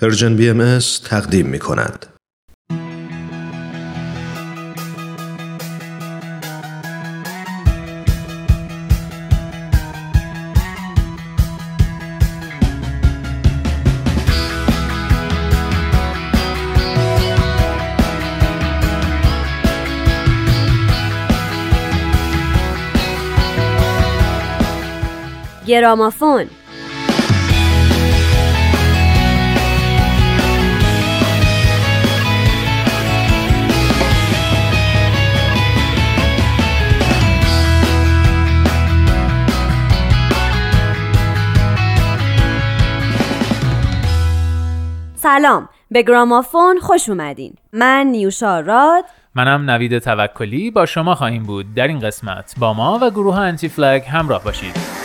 پرژن BMS تقدیم می کند. گرامافون سلام، به گرامافون خوش اومدین. من نیوشا راد، منم نوید توکلی با شما خواهیم بود. در این قسمت با ما و گروه انتی فلگ همراه باشید.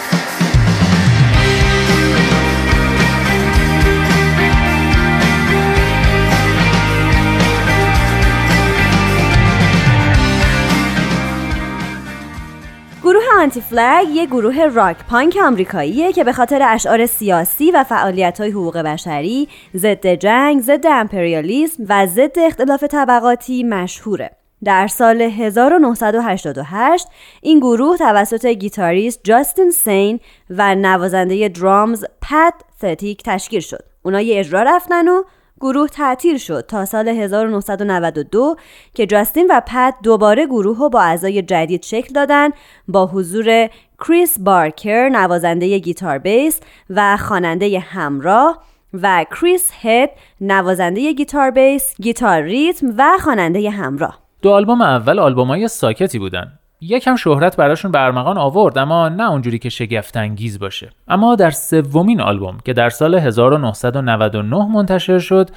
آنتی فلگ یک گروه راک پانک آمریکاییه که به خاطر اشعار سیاسی و فعالیت‌های حقوق بشری، ضد جنگ، ضد امپریالیسم و ضد اختلاف طبقاتی مشهوره. در سال 1988 این گروه توسط گیتاریست جاستین سین و نوازنده درامز پت ثتیک تشکیل شد. اونا یه اجرا رفتن و گروه تعطیل شد تا سال 1992 که جاستین و پت دوباره گروه رو با اعضای جدید شکل دادن، با حضور کریس بارکر نوازنده گیتار بیس و خواننده همراه و کریس هایت نوازنده گیتار بیس، گیتار ریتم و خواننده همراه. دو آلبوم اول آلبومای ساکتی بودن. یکم شهرت براشون برمغان آورد، اما نه اونجوری که شگفت انگیز باشه. اما در سومین آلبوم که در سال 1999 منتشر شد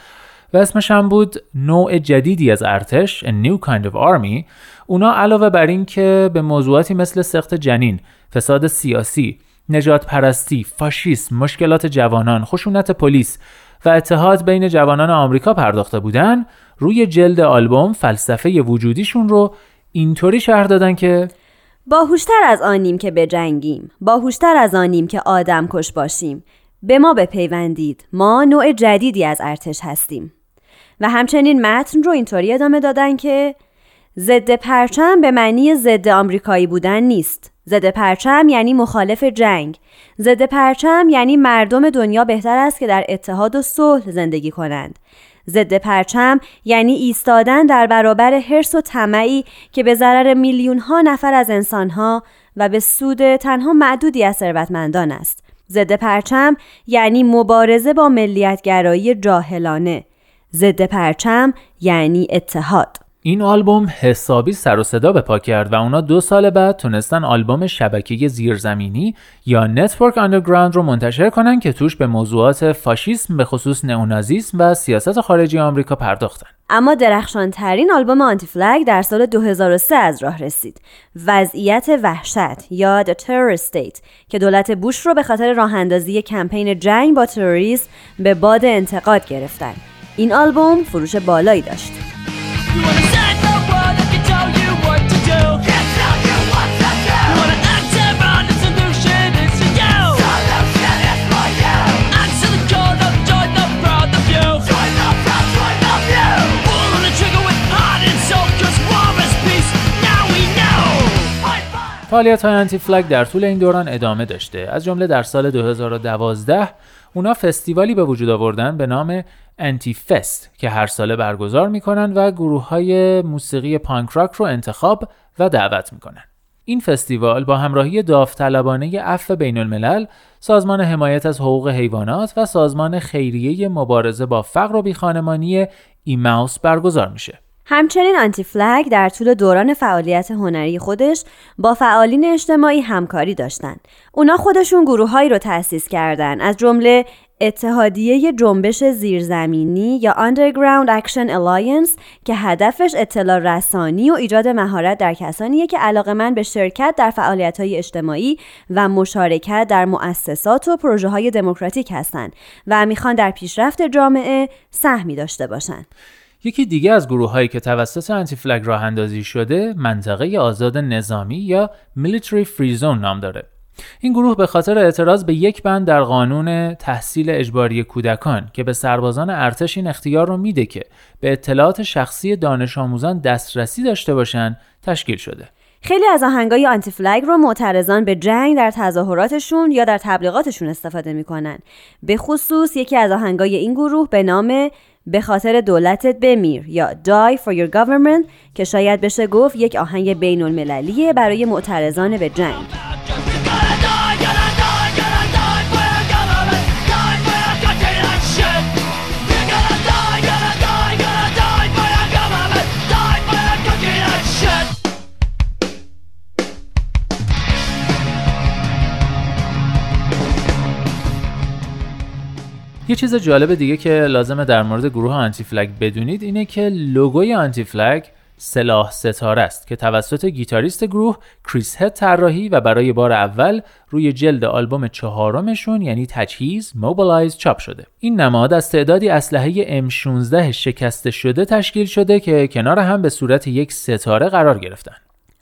و اسمش هم بود نوع جدیدی از ارتش، A New Kind of Army، اونا علاوه بر این که به موضوعاتی مثل سقط جنین، فساد سیاسی، نجات پرستی، فاشیسم، مشکلات جوانان، خشونت پلیس و اتحاد بین جوانان آمریکا پرداخته بودن، روی جلد آلبوم فلسفه وجودیشون رو اینطوری شرح دادن که باهوشتر از آنیم که بجنگیم، باهوشتر از آنیم که آدم کش باشیم، به ما بپیوندید، ما نوع جدیدی از ارتش هستیم. و همچنین متن رو اینطوری ادامه دادن که ضد پرچم به معنی ضد آمریکایی بودن نیست. ضد پرچم یعنی مخالف جنگ. ضد پرچم یعنی مردم دنیا بهتر است که در اتحاد و صلح زندگی کنند. ضد پرچم یعنی ایستادن در برابر حرص و طمعی که به ضرر میلیون‌ها نفر از انسان‌ها و به سود تنها معدودی از ثروتمندان است. ضد پرچم یعنی مبارزه با ملیت‌گرایی جاهلانه. ضد پرچم یعنی اتحاد. این آلبوم حسابی سر و صدا به پا کرد و اونا 2 سال بعد تونستن آلبوم شبکه زیرزمینی یا نتورک اندرگراند رو منتشر کنن که توش به موضوعات فاشیسم، به خصوص نئونازیسم و سیاست خارجی آمریکا پرداختن. اما درخشانترین آلبوم آنتی فلگ در سال 2003 از راه رسید، وضعیت وحشت یا The Terror State، که دولت بوش رو به خاطر راه اندازی کمپین جنگ با تروریسم به باد انتقاد گرفتن. این آلبوم فروش بالایی داشت. You wanna set the world, I can tell you what to do. Can't tell you what to do. You wanna answer on the solution, it's for you. Solution is for you. Answer the call, join the proud of you. Join the proud, join the view. War on the trigger with heart and soul, cause war is peace, now we know. فعالیت‌های آنتی فلگ در طول این دوران ادامه داشته. از جمله در سال 2012 اونا فستیوالی به وجود آوردن به نام انتی فست که هر ساله برگزار میکنن و گروه‌های موسیقی پانک راک رو انتخاب و دعوت میکنن. این فستیوال با همراهی داوطلبانه عفو بین الملل، سازمان حمایت از حقوق حیوانات و سازمان خیریه مبارزه با فقر و بیخانمانی ایماوس برگزار میشه. همچنین آنتی فلگ در طول دوران فعالیت هنری خودش با فعالین اجتماعی همکاری داشتن. اونا خودشون گروه‌هایی رو تأسیس کردن، از جمله اتحادیه جنبش زیرزمینی یا Underground Action Alliance که هدفش اطلاع رسانی و ایجاد مهارت در کسانیه که علاقه‌مند به شرکت در فعالیت‌های اجتماعی و مشارکت در مؤسسات و پروژه‌های دموکراتیک هستند و می‌خوان در پیشرفت جامعه سهمی داشته باشند. یکی دیگه از گروه‌هایی که توسط آنتی فلگ راه اندازی شده، منطقه آزاد نظامی یا Military Free Zone نام داره. این گروه به خاطر اعتراض به یک بند در قانون تحصیل اجباری کودکان که به سربازان ارتش این اختیار رو میده که به اطلاعات شخصی دانش آموزان دسترسی داشته باشن تشکیل شده. خیلی از آهنگای آنتی فلگ رو معترضان به جنگ در تظاهراتشون یا در تبلیغاتشون استفاده میکنن. به خصوص یکی از آهنگای این گروه به نام به خاطر دولتت بمیر یا Die for your government که شاید بشه گفت یک آهنگ بین المللیه برای معترضان به جنگ. یه چیز جالب دیگه که لازمه در مورد گروه آنتی فلگ بدونید اینه که لوگوی آنتی فلگ سلاح ستاره است که توسط گیتاریست گروه کریس هایت طراحی و برای بار اول روی جلد آلبوم 4مشون یعنی تجهیز موبیلایز چاپ شده. این نماد از تعدادی اسلحه M16 شکسته شده تشکیل شده که کنار هم به صورت یک ستاره قرار گرفتن.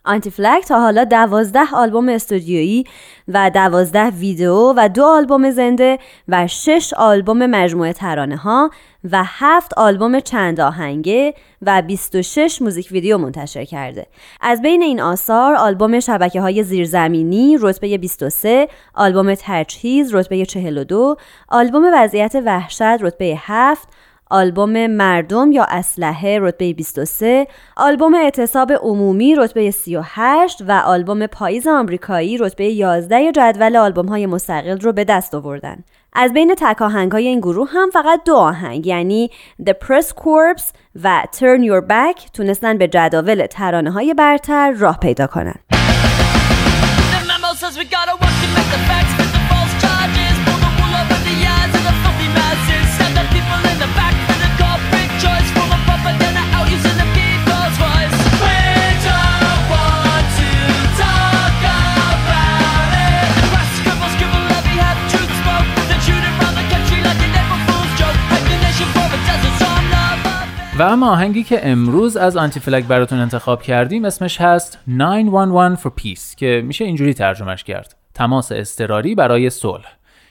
آنتی فلگ تا حالا 12 آلبوم استودیویی و 12 ویدیو و 2 آلبوم زنده و 6 آلبوم مجموعه ترانه ها و 7 آلبوم چند آهنگه و 26 موزیک ویدیو منتشر کرده. از بین این آثار آلبوم شبکه‌های زیرزمینی رتبه 23، آلبوم تجهیز رتبه 42، آلبوم وضعیت وحشت رتبه 7، آلبوم مردم یا اسلحه رتبه 23، آلبوم اعتصاب عمومی رتبه 38 و آلبوم پاییز آمریکایی رتبه 11 جدول آلبوم‌های مستقل رو به دست آوردن. از بین تک آهنگ‌های این گروه هم فقط 2 آهنگ یعنی The Press Corps و Turn Your Back تونستن به جداول ترانه‌های برتر راه پیدا کنن. و اما آهنگی که امروز از آنتی فلگ براتون انتخاب کردیم اسمش هست 911 for Peace که میشه اینجوری ترجمهش کرد تماس اضطراری برای صلح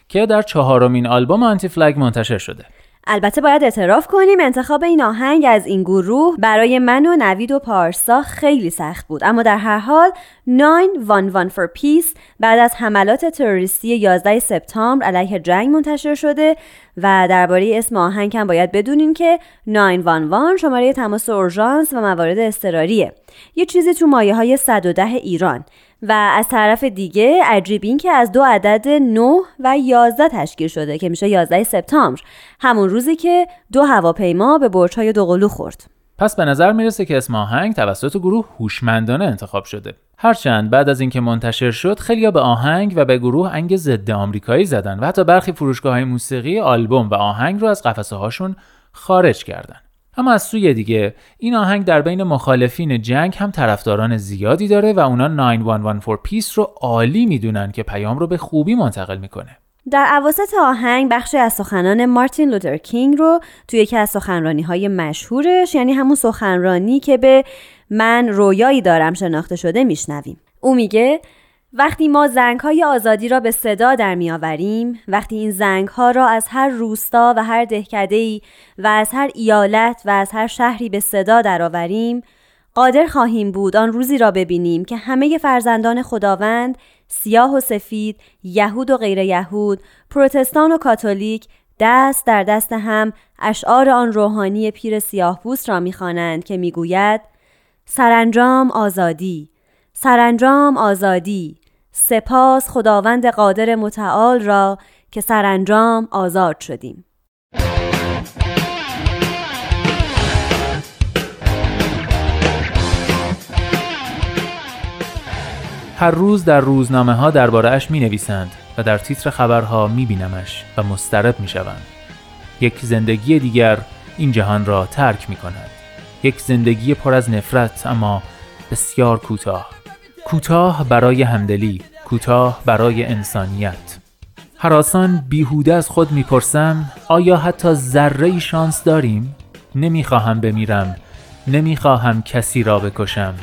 که در 4مین آلبوم آنتی فلگ منتشر شده. البته باید اعتراف کنیم انتخاب این آهنگ از این گروه برای من و نوید و پارسا خیلی سخت بود، اما در هر حال 911 for Peace بعد از حملات تروریستی 11 سپتامبر علیه جنگ منتشر شده و درباره اسم آهنگ هم باید بدونیم که 911 شماره تماس اورژانس و موارد اضطراریه، یه چیزی تو مایه‌های 110 ایران. و از طرف دیگه عجیب این که از 2 عدد 9 و 11 تشکیل شده که میشه 11 سپتامبر، همون روزی که 2 هواپیما به برج‌های دوقلو خورد. پس به نظر میرسه که اسم آهنگ توسط گروه هوشمندانه انتخاب شده. هرچند بعد از اینکه منتشر شد خیلیا به آهنگ و به گروه انگ ضد آمریکایی زدن و حتی برخی فروشگاه‌های موسیقی آلبوم و آهنگ رو از قفسه‌هاشون خارج کردن. اما از سوی دیگه این آهنگ در بین مخالفین جنگ هم طرفداران زیادی داره و اونا 911 for Peace رو عالی میدونن که پیام رو به خوبی منتقل میکنه. در اواسط آهنگ بخشی از سخنان مارتین لوتر کینگ رو توی یکی از سخنرانی‌های مشهورش یعنی همون سخنرانی که به من رویایی دارم شناخته شده میشنویم. او میگه وقتی ما زنگ‌های آزادی را به صدا در می‌آوریم، وقتی این زنگ‌ها را از هر روستا و هر دهکده‌ای و از هر ایالت و از هر شهری به صدا درآوریم، قادر خواهیم بود آن روزی را ببینیم که همه فرزندان خداوند، سیاه و سفید، یهود و غیر یهود، پروتستان و کاتولیک، دست در دست هم اشعار آن روحانی پیر سیاه‌پوست را می‌خوانند که می‌گوید سرانجام آزادی، سرانجام آزادی، سپاس خداوند قادر متعال را که سرانجام آزاد شدیم. هر روز در روزنامه ها درباره اش می نویسند و در تیتر خبرها می بینمش و مضطرب می شوند. یک زندگی دیگر این جهان را ترک می کند. یک زندگی پر از نفرت اما بسیار کوتاه. کوتاه برای همدلی، کوتاه برای انسانیت. هراسان بیهوده از خود میپرسم آیا حتی ذره‌ای شانس داریم؟ نمیخواهم بمیرم، نمیخواهم کسی را بکشم،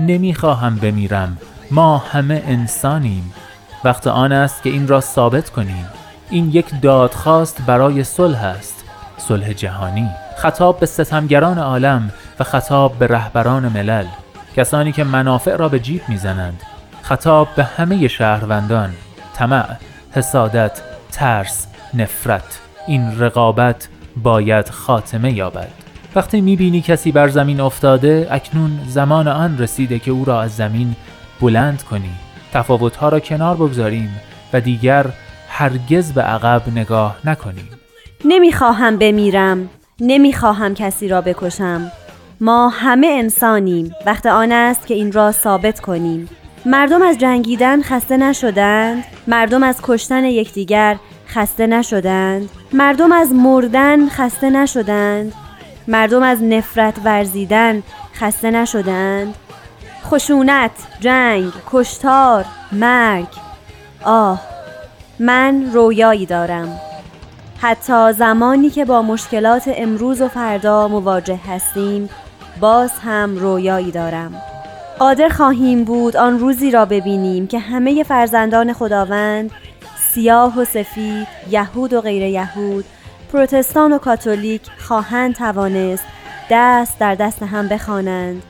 نمیخواهم بمیرم، ما همه انسانیم. وقت آن است که این را ثابت کنیم. این یک دادخواست برای صلح است، صلح جهانی، خطاب به ستمگران عالم و خطاب به رهبران ملل، کسانی که منافع را به جیب میزنند، خطاب به همه شهروندان، طمع، حسادت، ترس، نفرت، این رقابت باید خاتمه یابد. وقتی میبینی کسی بر زمین افتاده، اکنون زمان آن رسیده که او را از زمین بلند کنی، تفاوتها را کنار بگذاریم و دیگر هرگز به عقب نگاه نکنیم. نمیخواهم بمیرم، نمیخواهم کسی را بکشم. ما همه انسانیم، وقت آن است که این را ثابت کنیم. مردم از جنگیدن خسته نشدند، مردم از کشتن یکدیگر خسته نشدند، مردم از مردن خسته نشدند، مردم از نفرت ورزیدن خسته نشدند. خشونت، جنگ، کشتار، مرگ، آه، من رویایی دارم. حتی زمانی که با مشکلات امروز و فردا مواجه هستیم، باز هم رویایی دارم. قادر خواهیم بود آن روزی را ببینیم که همه فرزندان خداوند، سیاه و سفید، یهود و غیر یهود، پروتستان و کاتولیک، خواهند توانست دست در دست هم بخوانند: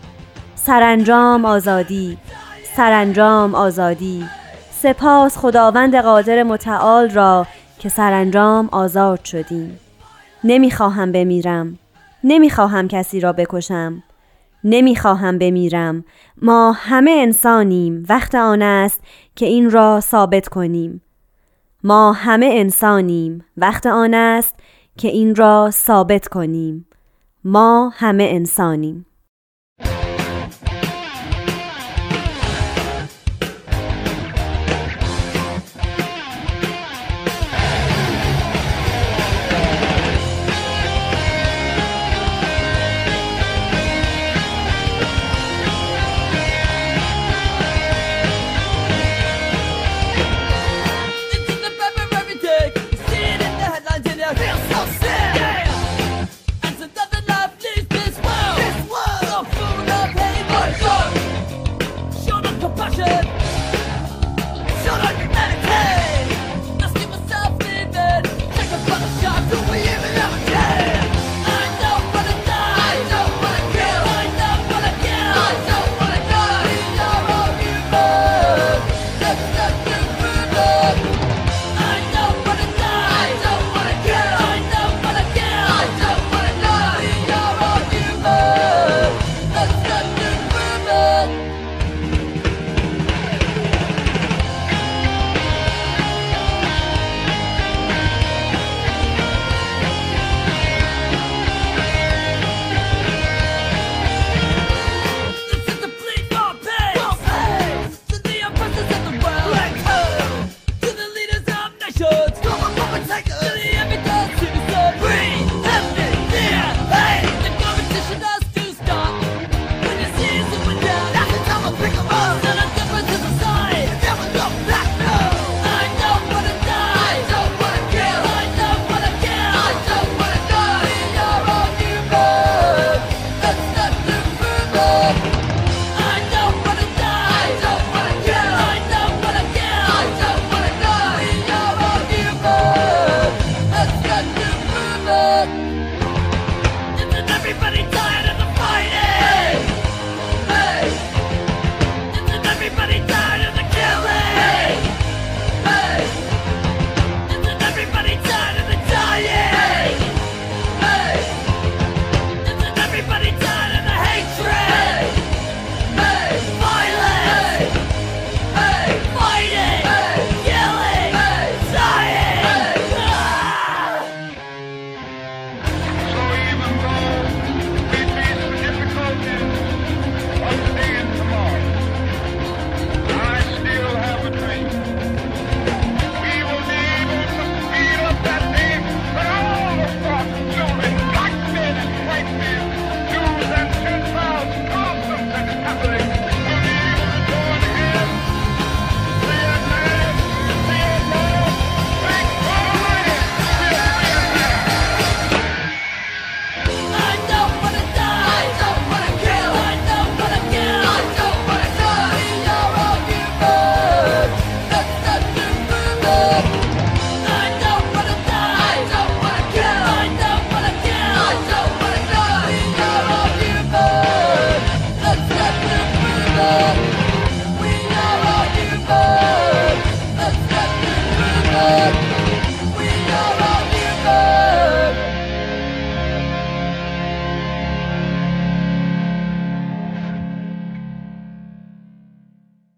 سرانجام آزادی، سرانجام آزادی، سپاس خداوند قادر متعال را که سرانجام آزاد شدیم. نمیخواهم بمیرم، نمیخواهم کسی را بکشم، نمیخواهم بمیرم. ما همه انسانیم، وقت آن است که این را ثابت کنیم. ما همه انسانیم، وقت آن است که این را ثابت کنیم. ما همه انسانیم.